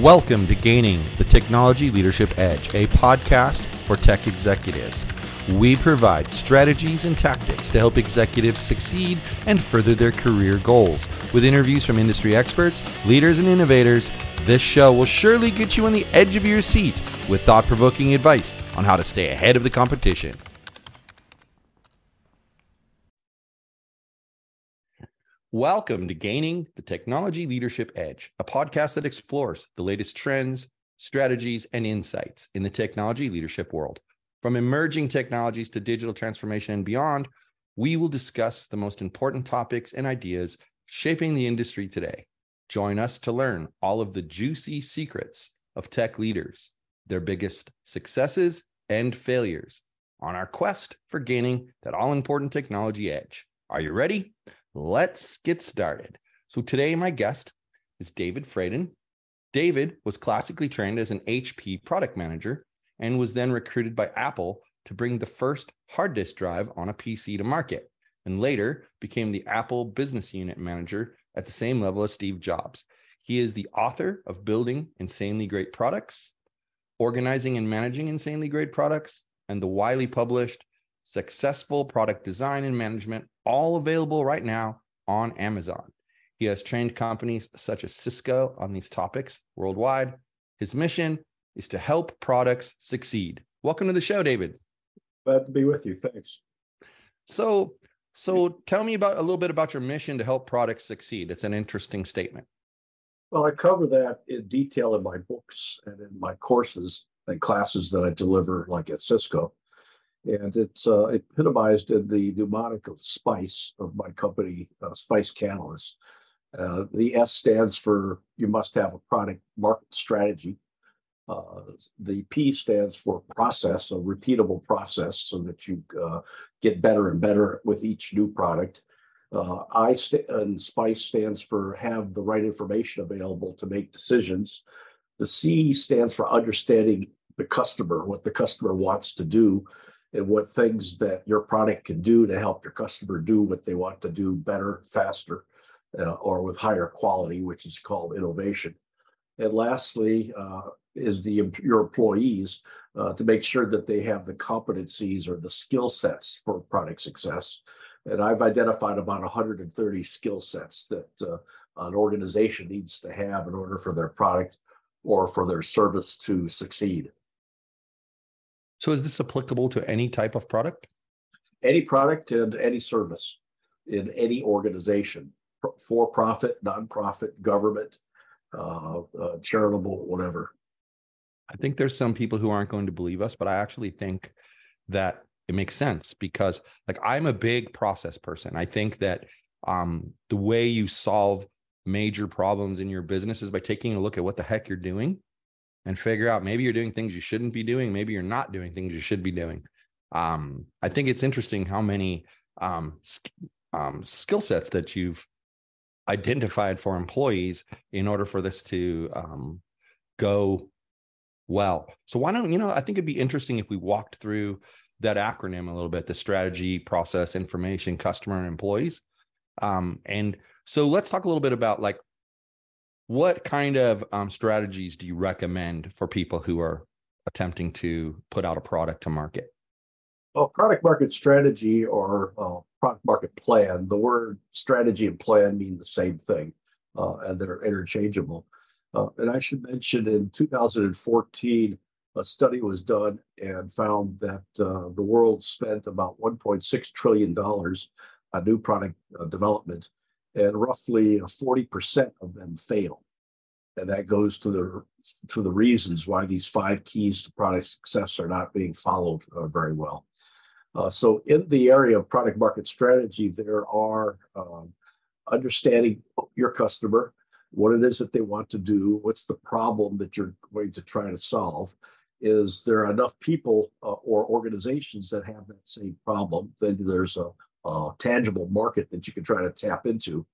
Welcome to Gaining the Technology Leadership Edge, a podcast for tech executives. We provide strategies and tactics to help executives succeed and further their career goals. With interviews from industry experts, leaders, and innovators, this show will surely get you on the edge of your seat with thought-provoking advice on how to stay ahead of the competition. Welcome to Gaining the Technology Leadership Edge, a podcast that explores the latest trends, strategies, and insights in the technology leadership world. From emerging technologies to digital transformation and beyond, we will discuss the most important topics and ideas shaping the industry today. Join us to learn all of the juicy secrets of tech leaders, their biggest successes and failures, on our quest for gaining that all-important technology edge. Are you ready? Let's get started. So today, my guest is David Fraidin. David was classically trained as an HP product manager and was then recruited by Apple to bring the first hard disk drive on a PC to market, and later became the Apple business unit manager at the same level as Steve Jobs. He is the author of Building Insanely Great Products, Organizing and Managing Insanely Great Products, and the widely published Successful Product Design and Management, all available right now on Amazon. He has trained companies such as Cisco on these topics worldwide. His mission is to help products succeed. Welcome to the show, David. Glad to be with you. Thanks. So tell me about a little bit about your mission to help products succeed. It's an interesting statement. Well, I cover that in detail in my books and in my courses and classes that I deliver, like at Cisco. And it's epitomized in the mnemonic of SPICE of my company, SPICE Catalyst. The S stands for you must have a product market strategy. The P stands for process, a repeatable process so that you get better and better with each new product. And SPICE stands for have the right information available to make decisions. The C stands for understanding the customer, what the customer wants to do, and what things that your product can do to help your customer do what they want to do better, faster, or with higher quality, which is called innovation. And lastly, is your employees to make sure that they have the competencies or the skill sets for product success. And I've identified about 130 skill sets that an organization needs to have in order for their product or for their service to succeed. So is this applicable to any type of product? Any product and any service in any organization, for-profit, nonprofit, government, charitable, whatever. I think there's some people who aren't going to believe us, but I actually think that it makes sense because, like, I'm a big process person. I think that the way you solve major problems in your business is by taking a look at what the heck you're doing and figure out maybe you're doing things you shouldn't be doing. Maybe you're not doing things you should be doing. I think it's interesting how many skill sets that you've identified for employees in order for this to go well. So why don't, I think it'd be interesting if we walked through that acronym a little bit, the strategy, process, information, customer, and employees. And so let's talk a little bit about, like, what kind of strategies do you recommend for people who are attempting to put out a product to market? Well, product market strategy or product market plan, the word strategy and plan mean the same thing and they're interchangeable. And I should mention in 2014, a study was done and found that the world spent about $1.6 trillion on new product development. And roughly 40% of them fail. And that goes to the reasons why these five keys to product success are not being followed very well. So in the area of product market strategy, there are understanding your customer, what it is that they want to do, what's the problem that you're going to try to solve. Is there enough people or organizations that have that same problem? Then there's a tangible market that you can try to tap into.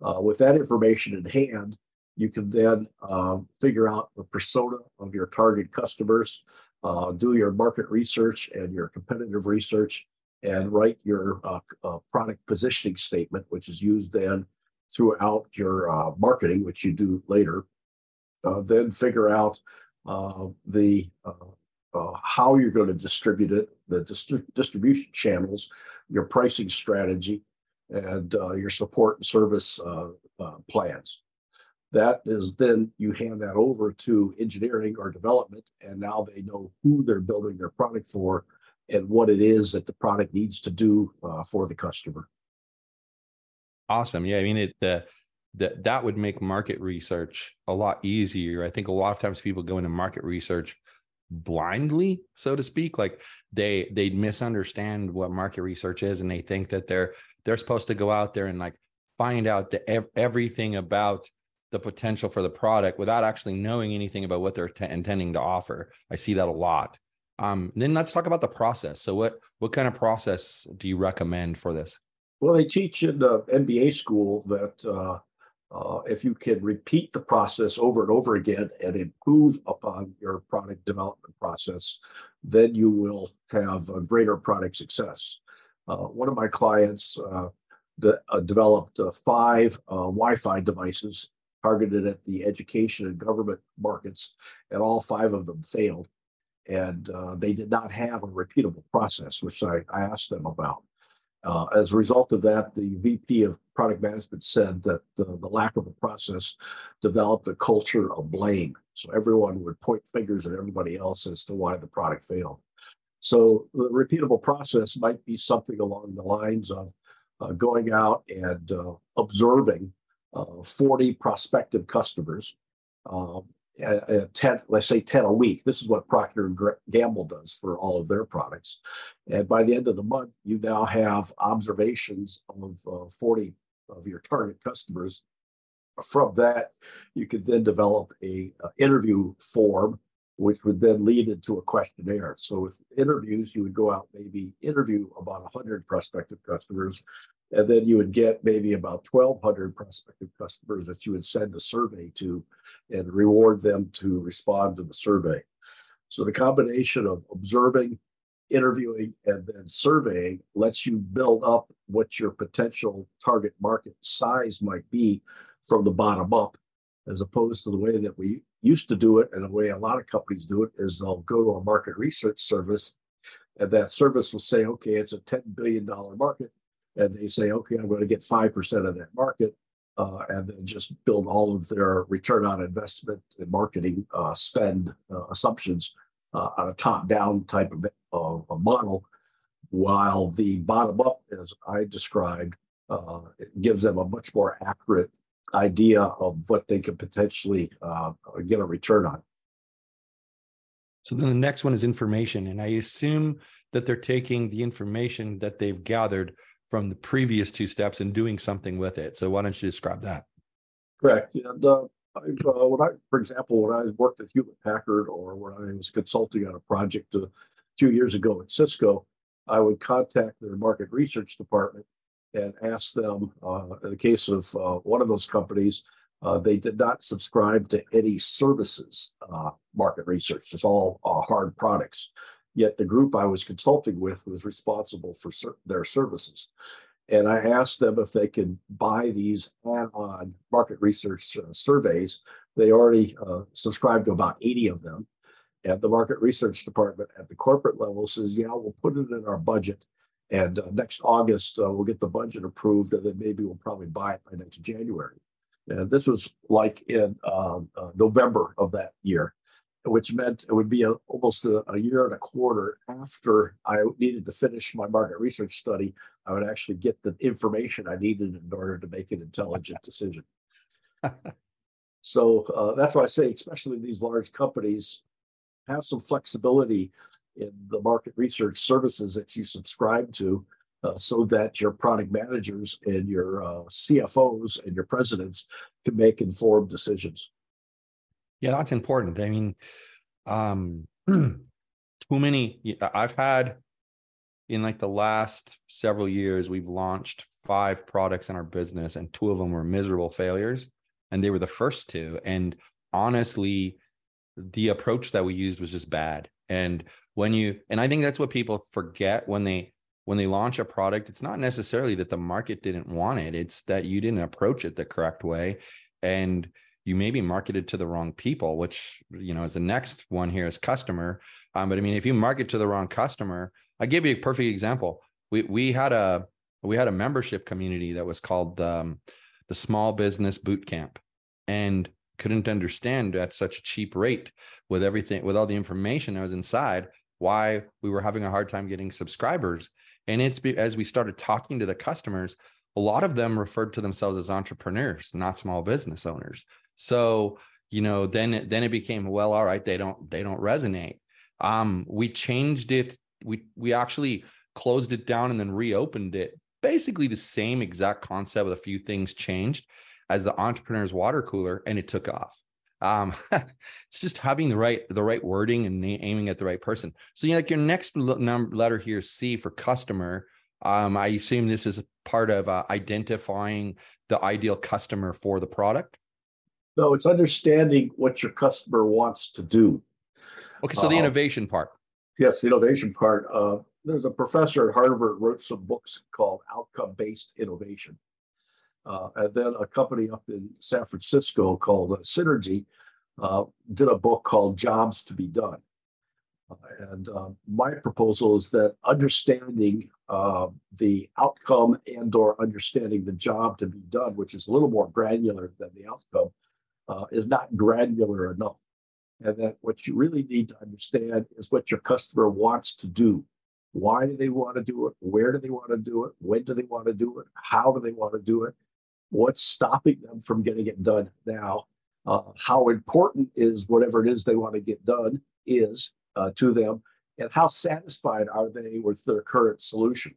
With that information in hand, you can then figure out the persona of your target customers, do your market research and your competitive research, and write your product positioning statement, which is used then throughout your marketing, which you do later. then figure out how you're going to distribute it, the distribution channels, your pricing strategy, and your support and service plans. That is, then you hand that over to engineering or development, and now they know who they're building their product for and what it is that the product needs to do for the customer. Awesome. Yeah, I mean, that would make market research a lot easier. I think a lot of times people go into market research blindly, so to speak, like they misunderstand what market research is, and they think that they're supposed to go out there and like find out everything about the potential for the product without actually knowing anything about what they're intending to offer. I see that a lot. Then let's talk about the process. So what kind of process do you recommend for this? Well, they teach in the MBA school that if you can repeat the process over and over again and improve upon your product development process, then you will have a greater product success. One of my clients developed 5 Wi-Fi devices targeted at the education and government markets, and all 5 of them failed. And they did not have a repeatable process, which I asked them about. As a result of that, the VP of product management said that the lack of a process developed a culture of blame. So everyone would point fingers at everybody else as to why the product failed. So the repeatable process might be something along the lines of going out and observing 40 prospective customers, let's say 10 a week. This is what Procter & Gamble does for all of their products. And by the end of the month, you now have observations of 40 of your target customers. From that, you could then develop a interview form, which would then lead into a questionnaire. So with interviews, you would go out, maybe interview about 100 prospective customers, and then you would get maybe about 1,200 prospective customers that you would send a survey to and reward them to respond to the survey. So the combination of observing, interviewing, and then surveying lets you build up what your potential target market size might be from the bottom up, as opposed to the way that we used to do it and the way a lot of companies do it is they'll go to a market research service, and that service will say, okay, it's a $10 billion market. And they say, okay, I'm going to get 5% of that market, and then just build all of their return on investment and marketing spend assumptions on a top-down type of a model, while the bottom-up, as I described, it gives them a much more accurate idea of what they could potentially get a return on. So then the next one is information, and I assume that they're taking the information that they've gathered from the previous 2 steps and doing something with it. So why don't you describe that? Correct. And for example, when I worked at Hewlett Packard, or when I was consulting on a project a few years ago at Cisco, I would contact their market research department and ask them, in the case of one of those companies, they did not subscribe to any services market research. It's all hard products. Yet the group I was consulting with was responsible for their services. And I asked them if they could buy these add-on market research surveys. They already subscribed to about 80 of them. And the market research department at the corporate level says, yeah, we'll put it in our budget. And next August, we'll get the budget approved, and then maybe we'll probably buy it by next January. And this was like in November of that year, which meant it would be almost a year and a quarter after I needed to finish my market research study. I would actually get the information I needed in order to make an intelligent decision. So that's why I say, especially these large companies, have some flexibility in the market research services that you subscribe to, so that your product managers and your CFOs and your presidents can make informed decisions. Yeah, that's important. I mean, I've had, in like the last several years, we've launched 5 products in our business, and 2 of them were miserable failures, and they were the first 2. And honestly, the approach that we used was just bad. And I think that's what people forget when they launch a product. It's not necessarily that the market didn't want it. It's that you didn't approach it the correct way. And you may be marketed to the wrong people, which, you know, is the next one here is customer. But I mean, if you market to the wrong customer, I'll give you a perfect example. We had a membership community that was called the Small Business Boot Camp, and couldn't understand at such a cheap rate with everything, with all the information that was inside, why we were having a hard time getting subscribers. And it's as we started talking to the customers, a lot of them referred to themselves as entrepreneurs, not small business owners. So, you know, then it became, well, all right, they don't resonate. We changed it. We actually closed it down and then reopened it. Basically the same exact concept with a few things changed as the entrepreneur's water cooler, and it took off. It's just having the right wording and aiming at the right person. So, you know, like your next letter here, C for customer. I assume this is part of identifying the ideal customer for the product. No, it's understanding what your customer wants to do. Okay, so the innovation part. Yes, the innovation part. There's a professor at Harvard wrote some books called Outcome-Based Innovation. And then a company up in San Francisco called Synergy did a book called Jobs to be Done. My proposal is that understanding the outcome and or understanding the job to be done, which is a little more granular than the outcome, is not granular enough. And that what you really need to understand is what your customer wants to do. Why do they want to do it? Where do they want to do it? When do they want to do it? How do they want to do it? What's stopping them from getting it done now? How important is whatever it is they want to get done is to them? And how satisfied are they with their current solution?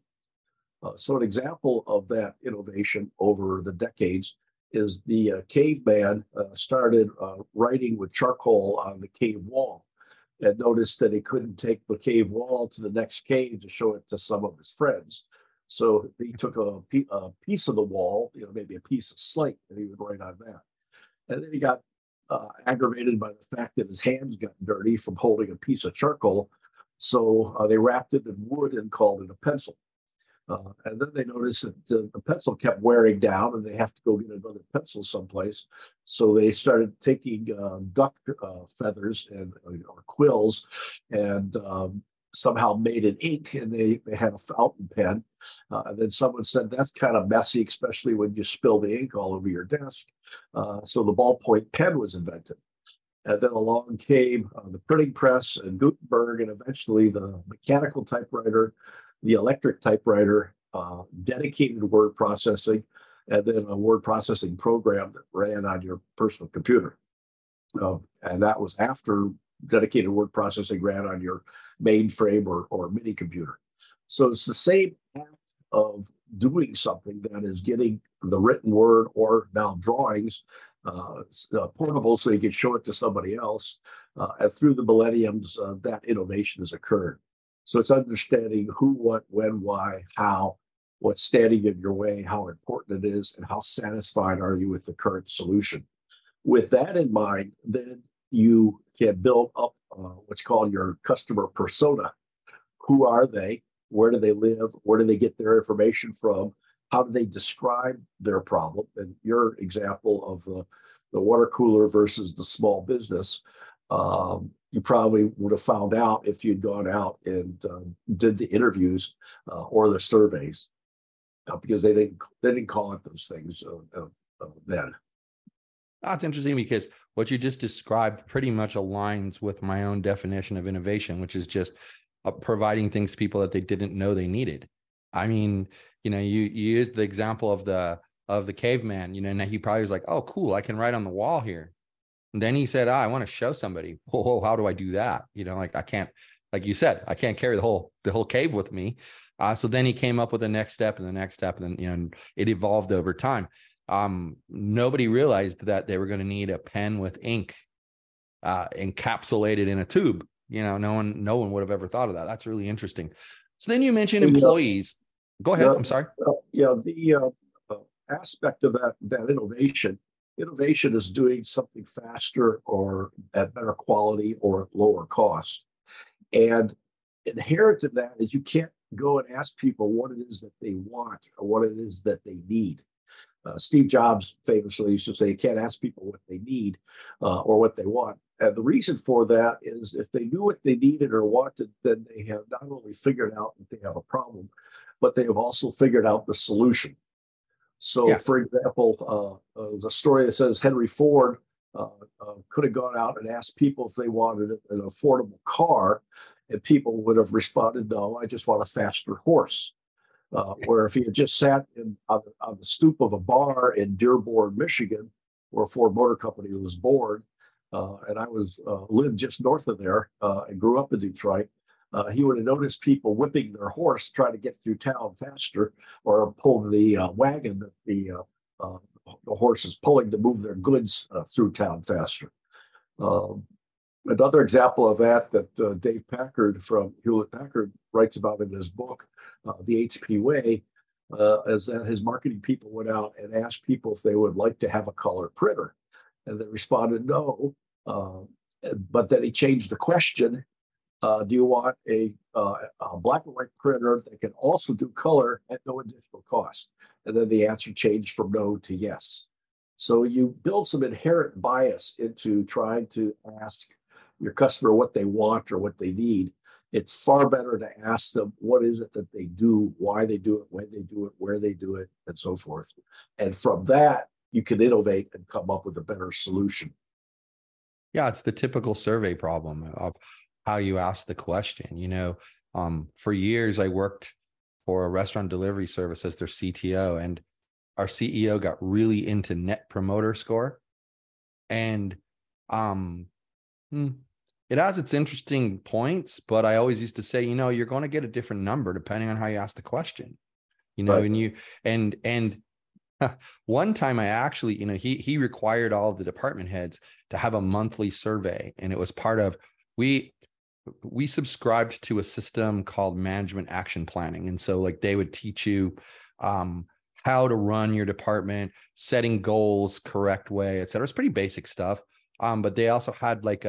So an example of that innovation over the decades is the caveman started writing with charcoal on the cave wall, and noticed that he couldn't take the cave wall to the next cave to show it to some of his friends. So he took a piece of the wall, you know, maybe a piece of slate, and he would write on that. And then he got aggravated by the fact that his hands got dirty from holding a piece of charcoal. So they wrapped it in wood and called it a pencil. And then they noticed that the pencil kept wearing down and they have to go get another pencil someplace. So they started taking duck feathers and or quills and somehow made an ink, and they had a fountain pen. And then someone said, that's kind of messy, especially when you spill the ink all over your desk. So the ballpoint pen was invented. And then along came the printing press and Gutenberg, and eventually the mechanical typewriter, the electric typewriter, dedicated word processing, and then a word processing program that ran on your personal computer. And that was after dedicated word processing ran on your mainframe or mini computer. So it's the same act of doing something that is getting the written word or now drawings portable so you can show it to somebody else. And through the millenniums, that innovation has occurred. So it's understanding who, what, when, why, how, what's standing in your way, how important it is, and how satisfied are you with the current solution. With that in mind, then you can build up what's called your customer persona. Who are they? Where do they live? Where do they get their information from? How do they describe their problem? And your example of the water cooler versus the small business, you probably would have found out if you'd gone out and did the interviews or the surveys, because they didn't call it those things then. That's interesting, because what you just described pretty much aligns with my own definition of innovation, which is just providing things to people that they didn't know they needed. I mean, you know, you used the example of the caveman. You know, and he probably was like, "Oh, cool, I can write on the wall here." And then he said, I want to show somebody. Oh, how do I do that? You know, like I can't, like you said, I can't carry the whole cave with me. So then he came up with the next step and the next step. And then, you know, it evolved over time. Nobody realized that they were going to need a pen with ink encapsulated in a tube. You know, no one would have ever thought of that. That's really interesting. So then you mentioned employees. Go ahead. I'm sorry. The aspect of that innovation. Innovation is doing something faster or at better quality or at lower cost. And inherent in that is you can't go and ask people what it is that they want or what it is that they need. Steve Jobs famously used to say, you can't ask people what they need or what they want. And the reason for that is if they knew what they needed or wanted, then they have not only figured out that they have a problem, but they have also figured out the solution. So, yeah. For example, there's a story that says Henry Ford could have gone out and asked people if they wanted an affordable car, and people would have responded, no, I just want a faster horse. Or if he had just sat on the stoop of a bar in Dearborn, Michigan, where Ford Motor Company was born, and I was lived just north of there and grew up in Detroit, he would have noticed people whipping their horse, trying to get through town faster, or pull the wagon that the horse is pulling to move their goods through town faster. Another example of that Dave Packard from Hewlett Packard writes about in his book, The HP Way, is that his marketing people went out and asked people if they would like to have a color printer. And they responded, no. But then he changed the question. Do you want a black and white printer that can also do color at no additional cost? And then the answer changed from no to yes. So you build some inherent bias into trying to ask your customer what they want or what they need. It's far better to ask them what is it that they do, why they do it, when they do it, where they do it, and so forth. And from that, you can innovate and come up with a better solution. Yeah, it's the typical survey problem of how you ask the question. You know, for years I worked for a restaurant delivery service as their CTO, and our CEO got really into Net Promoter Score, and it has its interesting points. But I always used to say, you know, you're going to get a different number depending on how you ask the question. You know, right. and one time I actually, you know, he required all of the department heads to have a monthly survey, and it was part of we subscribed to a system called management action planning. And so like they would teach you how to run your department, setting goals correct way, et cetera. It's pretty basic stuff. But they also had like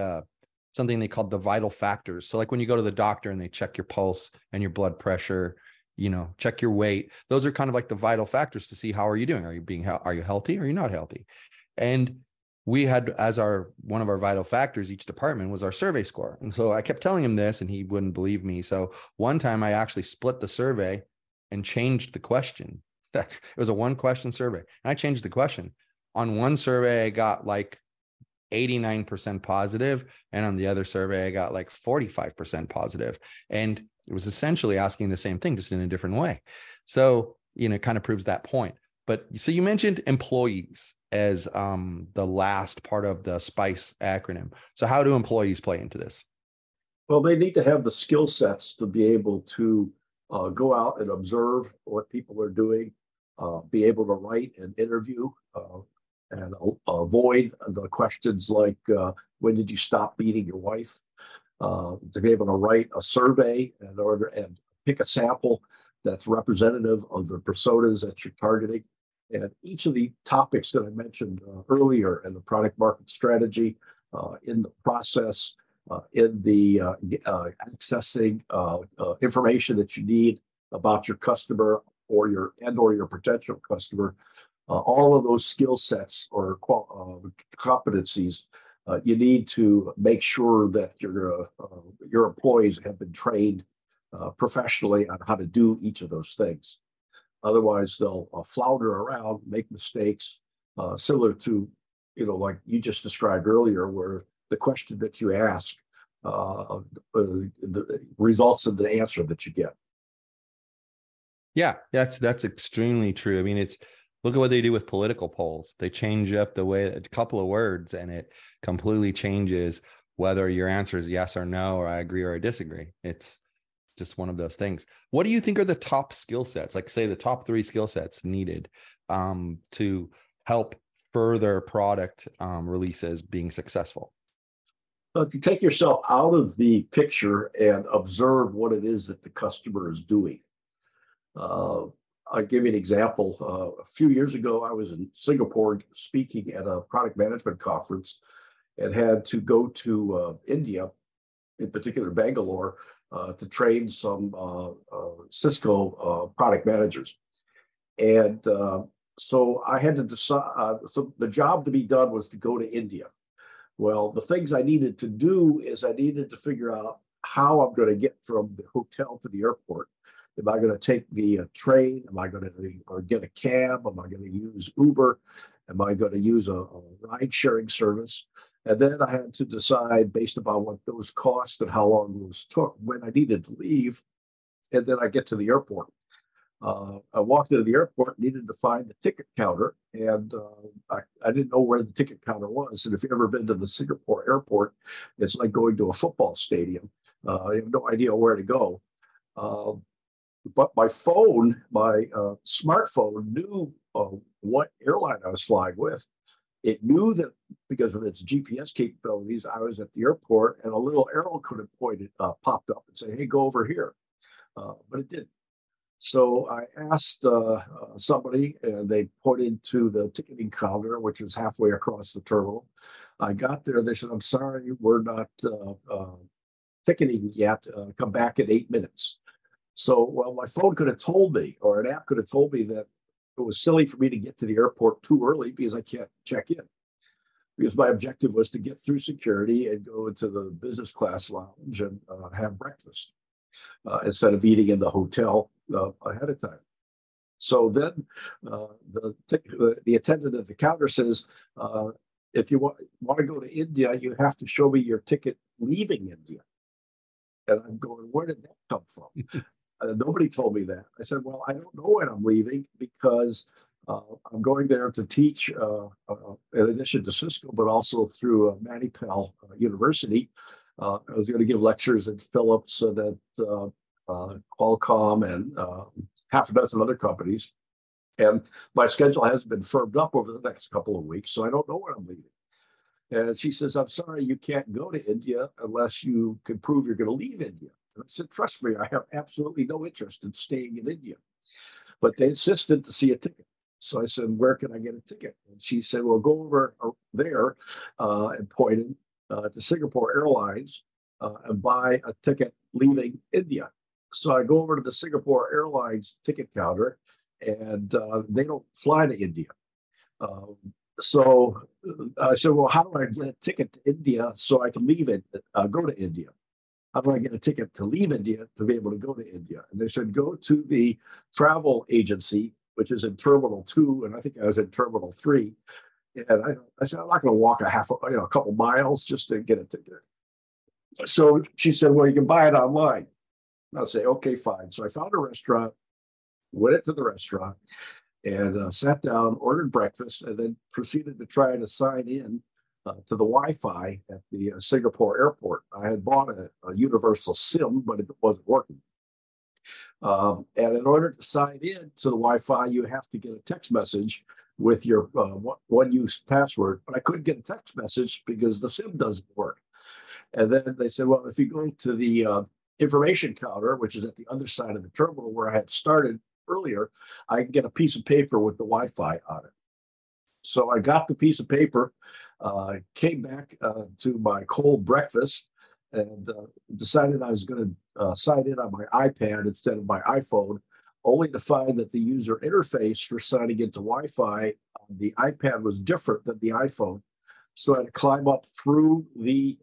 something they called the vital factors. So like when you go to the doctor and they check your pulse and your blood pressure, you know, check your weight, those are kind of like the vital factors to see how are you doing? Are you healthy? Or are you not healthy? And we had as one of our vital factors, each department was our survey score. And so I kept telling him this and he wouldn't believe me. So one time I actually split the survey and changed the question. It was a one question survey. And I changed the question. On one survey, I got like 89% positive. And on the other survey, I got like 45% positive. And it was essentially asking the same thing, just in a different way. So, you know, it kind of proves that point. But so you mentioned employees as the last part of the SPICE acronym. So how do employees play into this? Well, they need to have the skill sets to be able to go out and observe what people are doing, be able to write and interview, and avoid the questions like, when did you stop beating your wife? To be able to write a survey and pick a sample that's representative of the personas that you're targeting. And each of the topics that I mentioned earlier in the product market strategy, in the process, in the accessing information that you need about your customer or your potential customer, all of those skill sets or competencies, you need to make sure that your employees have been trained professionally on how to do each of those things. Otherwise, they'll flounder around, make mistakes, similar to, you know, like you just described earlier, where the question that you ask results in the answer that you get. Yeah, that's extremely true. I mean, it's look at what they do with political polls. They change up the way, a couple of words, and it completely changes whether your answer is yes or no, or I agree or I disagree. It's just one of those things. What do you think are the top skill sets, like say the top three skill sets needed to help further product releases being successful? To take yourself out of the picture and observe what it is that the customer is doing. I'll give you an example. A few years ago, I was in Singapore speaking at a product management conference and had to go to India, in particular Bangalore, to train some Cisco product managers. And So I had to decide, so the job to be done was to go to India. Well, the things I needed to do is I needed to figure out how I'm going to get from the hotel to the airport. Am I going to take the train? Am I going to or get a cab? Am I going to use Uber? Am I going to use a ride-sharing service? And then I had to decide based upon what those costs and how long those took, when I needed to leave, and then I get to the airport. I walked into the airport, needed to find the ticket counter, and I didn't know where the ticket counter was. And if you've ever been to the Singapore airport, it's like going to a football stadium. I have no idea where to go. But my phone, my smartphone knew what airline I was flying with. It knew that because of its GPS capabilities, I was at the airport, and a little arrow could have pointed, popped up and said, hey, go over here. But it didn't. So I asked somebody, and they pointed to the ticketing counter, which was halfway across the terminal. I got there. They said, I'm sorry, we're not ticketing yet. Come back in 8 minutes. So, well, my phone could have told me, or an app could have told me that it was silly for me to get to the airport too early because I can't check in. Because my objective was to get through security and go into the business class lounge and have breakfast instead of eating in the hotel ahead of time. So then the attendant at the counter says, if you want to go to India, you have to show me your ticket leaving India. And I'm going, where did that come from? Nobody told me that. I said, well, I don't know when I'm leaving because I'm going there to teach in addition to Cisco, but also through Manipal University. I was going to give lectures at Phillips and at Qualcomm and half a dozen other companies. And my schedule hasn't been firmed up over the next couple of weeks, so I don't know when I'm leaving. And she says, I'm sorry, you can't go to India unless you can prove you're going to leave India. And I said, trust me, I have absolutely no interest in staying in India. But they insisted to see a ticket. So I said, where can I get a ticket? And she said, well, go over there and pointed to Singapore Airlines and buy a ticket leaving India. So I go over to the Singapore Airlines ticket counter, and they don't fly to India. So I said, well, how do I get a ticket to India so I can leave it, go to India? How do I get a ticket to leave India to be able to go to India? And they said, go to the travel agency, which is in Terminal 2, and I think I was in Terminal 3. And I said, I'm not going to walk a couple miles just to get a ticket. So she said, well, you can buy it online. And I'll say, okay, fine. So I found a restaurant, went into the restaurant, and sat down, ordered breakfast, and then proceeded to try to sign in to the Wi-Fi at the Singapore airport. I had bought a universal SIM, but it wasn't working. And in order to sign in to the Wi-Fi, you have to get a text message with your one-use password. But I couldn't get a text message because the SIM doesn't work. And then they said, well, if you go to the information counter, which is at the other side of the terminal where I had started earlier, I can get a piece of paper with the Wi-Fi on it. So I got the piece of paper, came back to my cold breakfast, and decided I was going to sign in on my iPad instead of my iPhone, only to find that the user interface for signing into Wi-Fi on the iPad was different than the iPhone. So I had to climb up through the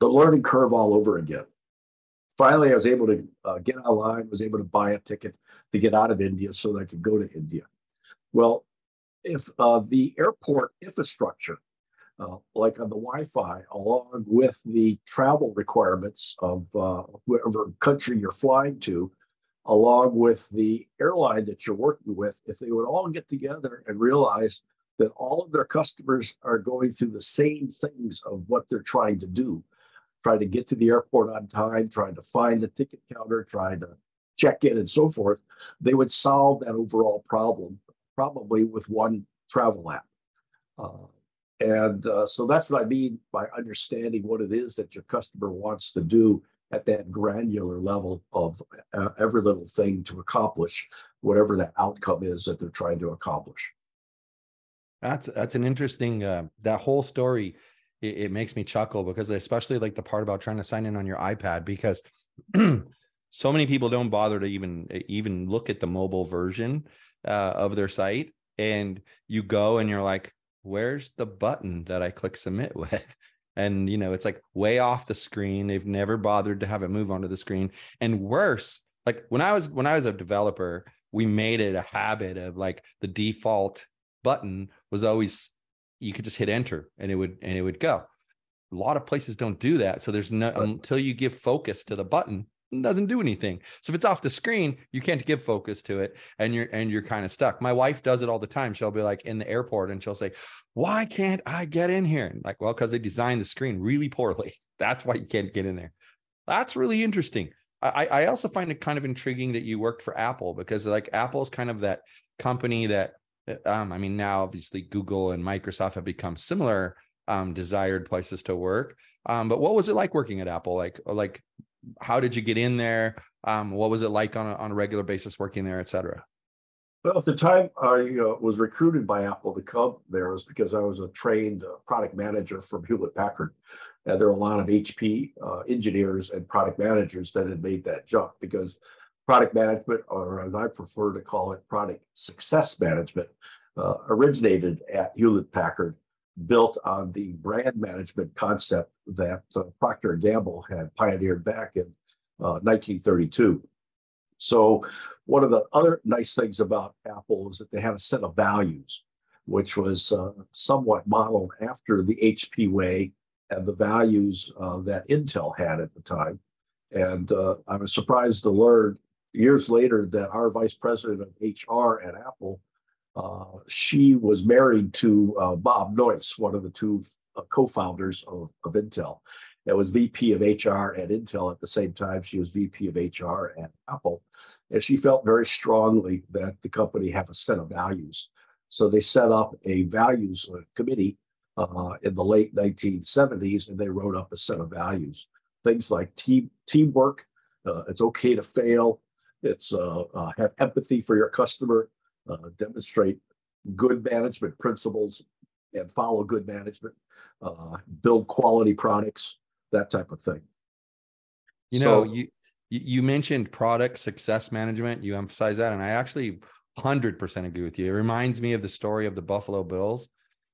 learning curve all over again. Finally, I was able to get online, was able to buy a ticket to get out of India so that I could go to India. Well, if the airport infrastructure, like on the Wi-Fi, along with the travel requirements of whatever country you're flying to, along with the airline that you're working with, if they would all get together and realize that all of their customers are going through the same things of what they're trying to do, trying to get to the airport on time, trying to find the ticket counter, trying to check in and so forth, they would solve that overall problem probably with one travel app. So that's what I mean by understanding what it is that your customer wants to do at that granular level of every little thing to accomplish whatever that outcome is that they're trying to accomplish. That's an interesting, that whole story. It makes me chuckle because especially like the part about trying to sign in on your iPad, because So many people don't bother to even look at the mobile version of their site. And you go and you're like, where's the button that I click submit with? And, you know, it's like way off the screen. They've never bothered to have it move onto the screen. And worse, like when I was a developer, we made it a habit of like the default button was always, you could just hit enter and it would go. A lot of places don't do that. So there's no, until you give focus to the button, it doesn't do anything. So if it's off the screen, you can't give focus to it, and you're kind of stuck. My wife does it all the time. She'll be like in the airport and she'll say, why can't I get in here? And like, well, because they designed the screen really poorly. That's why you can't get in there. That's really interesting. I also find it kind of intriguing that you worked for Apple, because like Apple's kind of that company that, I mean, now obviously Google and Microsoft have become similar desired places to work. But what was it like working at Apple? Like, how did you get in there? What was it like on a regular basis working there, et cetera? Well, at the time I was recruited by Apple to come there, it was because I was a trained product manager from Hewlett Packard. And there were a lot of HP engineers and product managers that had made that jump, because product management, or as I prefer to call it, product success management, originated at Hewlett Packard, built on the brand management concept that Procter & Gamble had pioneered back in 1932. So one of the other nice things about Apple is that they had a set of values, which was somewhat modeled after the HP Way and the values that Intel had at the time. And I was surprised to learn years later that our vice president of HR at Apple, she was married to Bob Noyce, one of the two co-founders of Intel. That was VP of HR at Intel at the same time she was VP of HR at Apple. And she felt very strongly that the company have a set of values. So they set up a values committee in the late 1970s, and they wrote up a set of values. Things like teamwork, it's okay to fail, it's have empathy for your customer, demonstrate good management principles and follow good management, build quality products, that type of thing. You mentioned product success management, you emphasize that, and I actually 100% agree with you. It reminds me of the story of the Buffalo Bills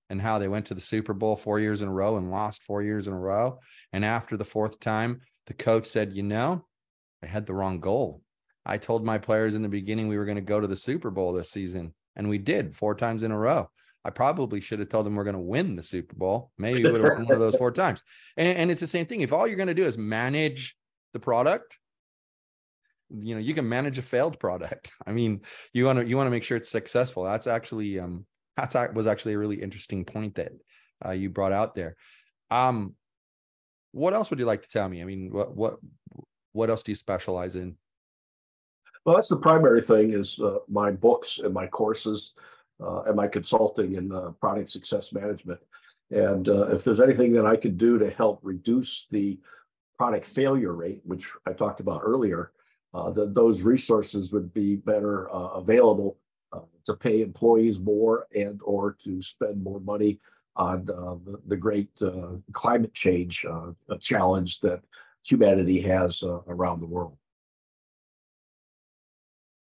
and how they went to the Super Bowl 4 years in a row and lost 4 years in a row. And after the fourth time, the coach said, you know, I had the wrong goal. I told my players in the beginning we were going to go to the Super Bowl this season, and we did 4 times in a row. I probably should have told them we're going to win the Super Bowl. Maybe we would have won one of those 4 times. And it's the same thing. If all you're going to do is manage the product, you know, you can manage a failed product. I mean, you want to make sure it's successful. That's actually was actually a really interesting point that you brought out there. What else would you like to tell me? I mean, what else do you specialize in? Well, that's the primary thing is my books and my courses and my consulting in product success management. And if there's anything that I can do to help reduce the product failure rate, which I talked about earlier, that those resources would be better available to pay employees more and or to spend more money on the great climate change challenge that humanity has around the world.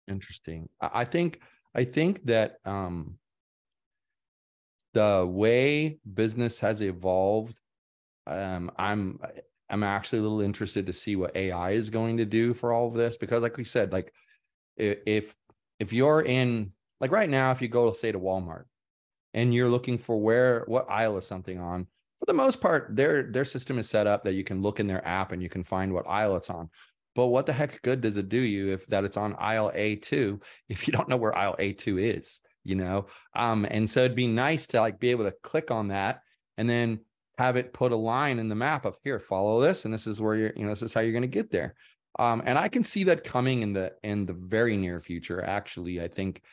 Interesting. I think that the way business has evolved, I'm actually a little interested to see what AI is going to do for all of this, because like we said, like if you're in, like right now, if you go, say, to Walmart and you're looking for what aisle is something on, for the most part, their system is set up that you can look in their app and you can find what aisle it's on. But what the heck good does it do you if that it's on aisle A2 if you don't know where aisle A2 is, you know? And so it'd be nice to like be able to click on that and then have it put a line in the map of here, follow this, and this is where you're, you know, this is how you're going to get there. And I can see that coming in the very near future. Actually, I think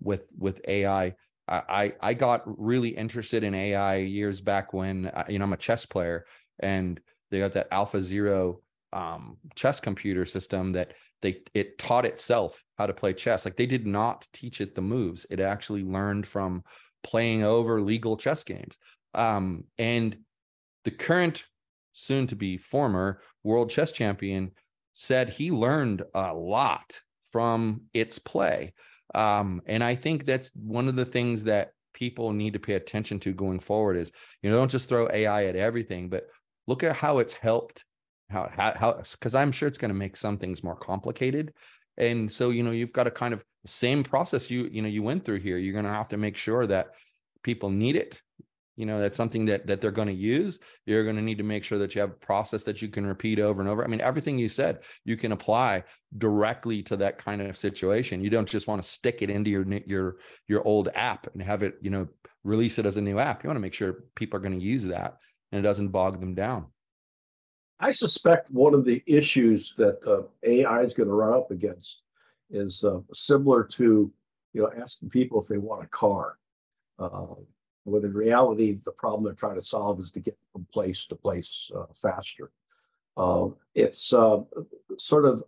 with AI, I got really interested in AI years back when I'm a chess player, and they got that Alpha Zero chess computer system that it taught itself how to play chess. Like they did not teach it the moves. It actually learned from playing over legal chess games. And the current, soon to be former world chess champion said he learned a lot from its play. And I think that's one of the things that people need to pay attention to going forward is, you know, don't just throw AI at everything, but look at how it's helped, how, because I'm sure it's going to make some things more complicated. And so, you know, you've got a kind of same process you went through here. You're going to have to make sure that people need it. You know, that's something that they're going to use. You're going to need to make sure that you have a process that you can repeat over and over. I mean, everything you said, you can apply directly to that kind of situation. You don't just want to stick it into your old app and have it, you know, release it as a new app. You want to make sure people are going to use that and it doesn't bog them down. I suspect one of the issues that AI is going to run up against is similar to, you know, asking people if they want a car. When in reality, the problem they're trying to solve is to get from place to place faster. It's not going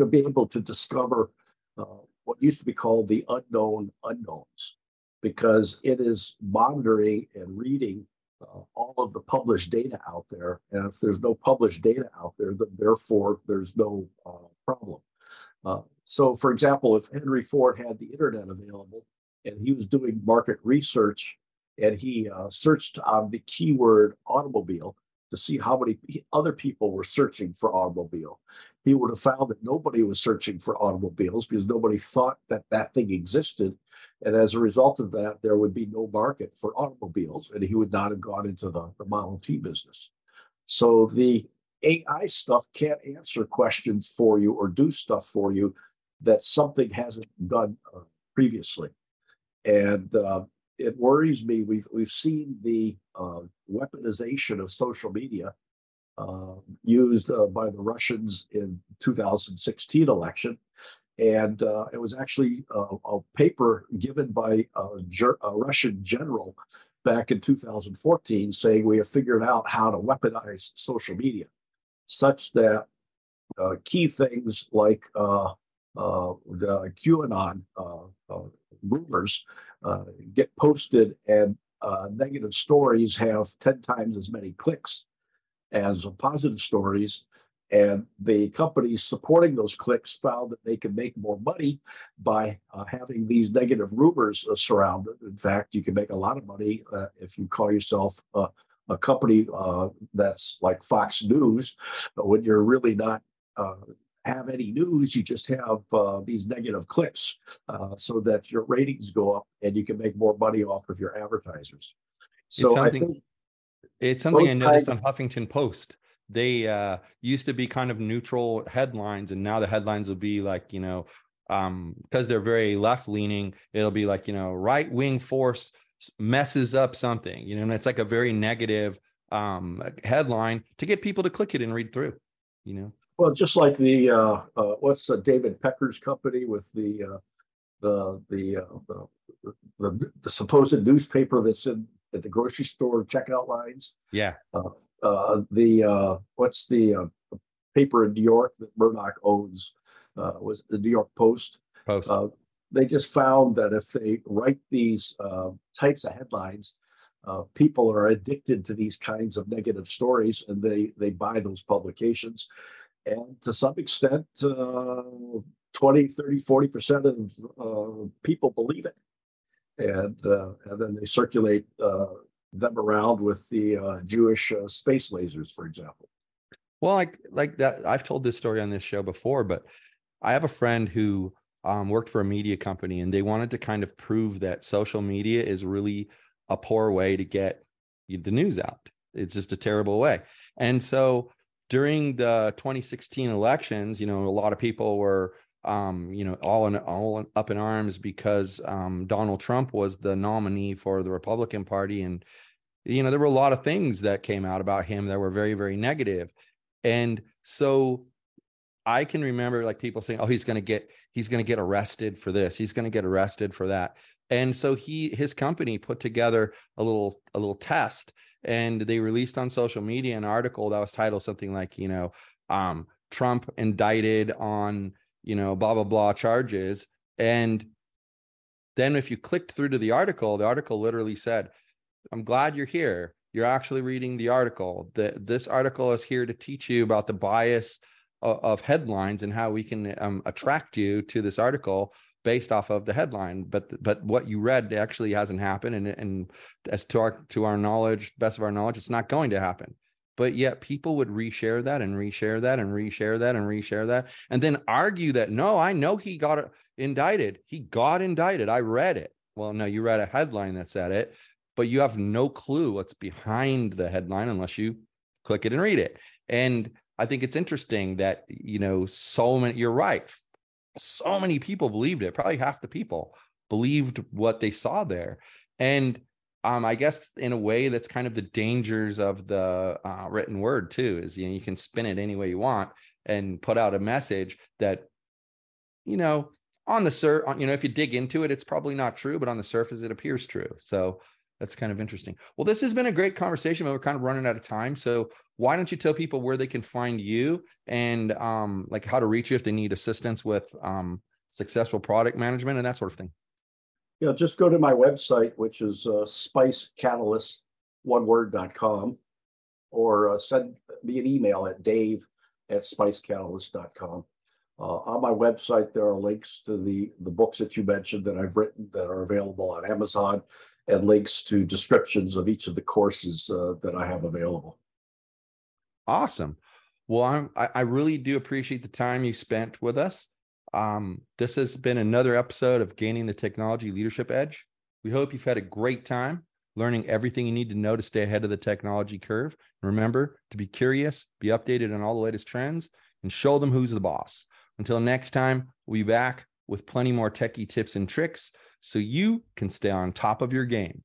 to be able to discover what used to be called the unknown unknowns, because it is monitoring and reading all of the published data out there. And if there's no published data out there, then therefore there's no problem. So for example, if Henry Ford had the internet available, and he was doing market research, and he searched on the keyword automobile to see how many other people were searching for automobile. He would have found that nobody was searching for automobiles because nobody thought that that thing existed. And as a result of that, there would be no market for automobiles, and he would not have gone into the Model T business. So the AI stuff can't answer questions for you or do stuff for you that something hasn't done previously. And it worries me. We've seen the weaponization of social media used by the Russians in 2016 election. And it was actually a paper given by a Russian general back in 2014 saying we have figured out how to weaponize social media such that key things like the QAnon rumors get posted, and negative stories have 10 times as many clicks as positive stories. And the companies supporting those clicks found that they can make more money by having these negative rumors surrounded. In fact, you can make a lot of money if you call yourself a company that's like Fox News, when you're really not have any news, you just have these negative clicks so that your ratings go up and you can make more money off of your advertisers. So it's something I noticed on Huffington Post. They used to be kind of neutral headlines, and now the headlines will be like, you know, because they're very left leaning, it'll be like, you know, right wing force messes up something, you know, and it's like a very negative headline to get people to click it and read through, you know. Well, just like the David Packard's company with the supposed newspaper that's in at the grocery store checkout lines. Yeah. The paper in New York that Murdoch owns was the New York Post. They just found that if they write these types of headlines, people are addicted to these kinds of negative stories, and they buy those publications. And to some extent, 20, 30, 40% of people believe it. And then they circulate them around with the Jewish space lasers, for example. Well, like that, I've told this story on this show before, but I have a friend who worked for a media company, and they wanted to kind of prove that social media is really a poor way to get the news out. It's just a terrible way. And so during the 2016 elections, you know, a lot of people were, you know, all up in arms because Donald Trump was the nominee for the Republican Party. And, you know, there were a lot of things that came out about him that were very, very negative. And so I can remember like people saying, oh, he's going to get arrested for this. He's going to get arrested for that. And so his company put together a little test. And they released on social media an article that was titled something like, you know, Trump indicted on, you know, blah, blah, blah charges. And then if you clicked through to the article literally said, I'm glad you're here. You're actually reading the article. This article is here to teach you about the bias of headlines and how we can attract you to this article based off of the headline, but what you read actually hasn't happened, and as to our knowledge, best of our knowledge, it's not going to happen. But yet people would reshare that and reshare that and reshare that and reshare that, and then argue that, no, I know he got indicted. He got indicted. I read it. Well, no, you read a headline that said it, but you have no clue what's behind the headline unless you click it and read it. And I think it's interesting that, you know, so many, you're right, so many people believed it. Probably half the people believed what they saw there. And I guess in a way that's kind of the dangers of the written word too, is, you know, you can spin it any way you want and put out a message that, you know, on the you know, if you dig into it, it's probably not true, but on the surface, it appears true. So that's kind of interesting. Well, this has been a great conversation, but we're kind of running out of time. So why don't you tell people where they can find you and like how to reach you if they need assistance with successful product management and that sort of thing? Yeah, just go to my website, which is spicecatalyst.com, or send me an email at dave@spicecatalyst.com. On my website, there are links to the books that you mentioned that I've written that are available on Amazon, and links to descriptions of each of the courses that I have available. Awesome. Well, I really do appreciate the time you spent with us. This has been another episode of Gaining the Technology Leadership Edge. We hope you've had a great time learning everything you need to know to stay ahead of the technology curve. Remember to be curious, be updated on all the latest trends, and show them who's the boss. Until next time, we'll be back with plenty more techie tips and tricks so you can stay on top of your game.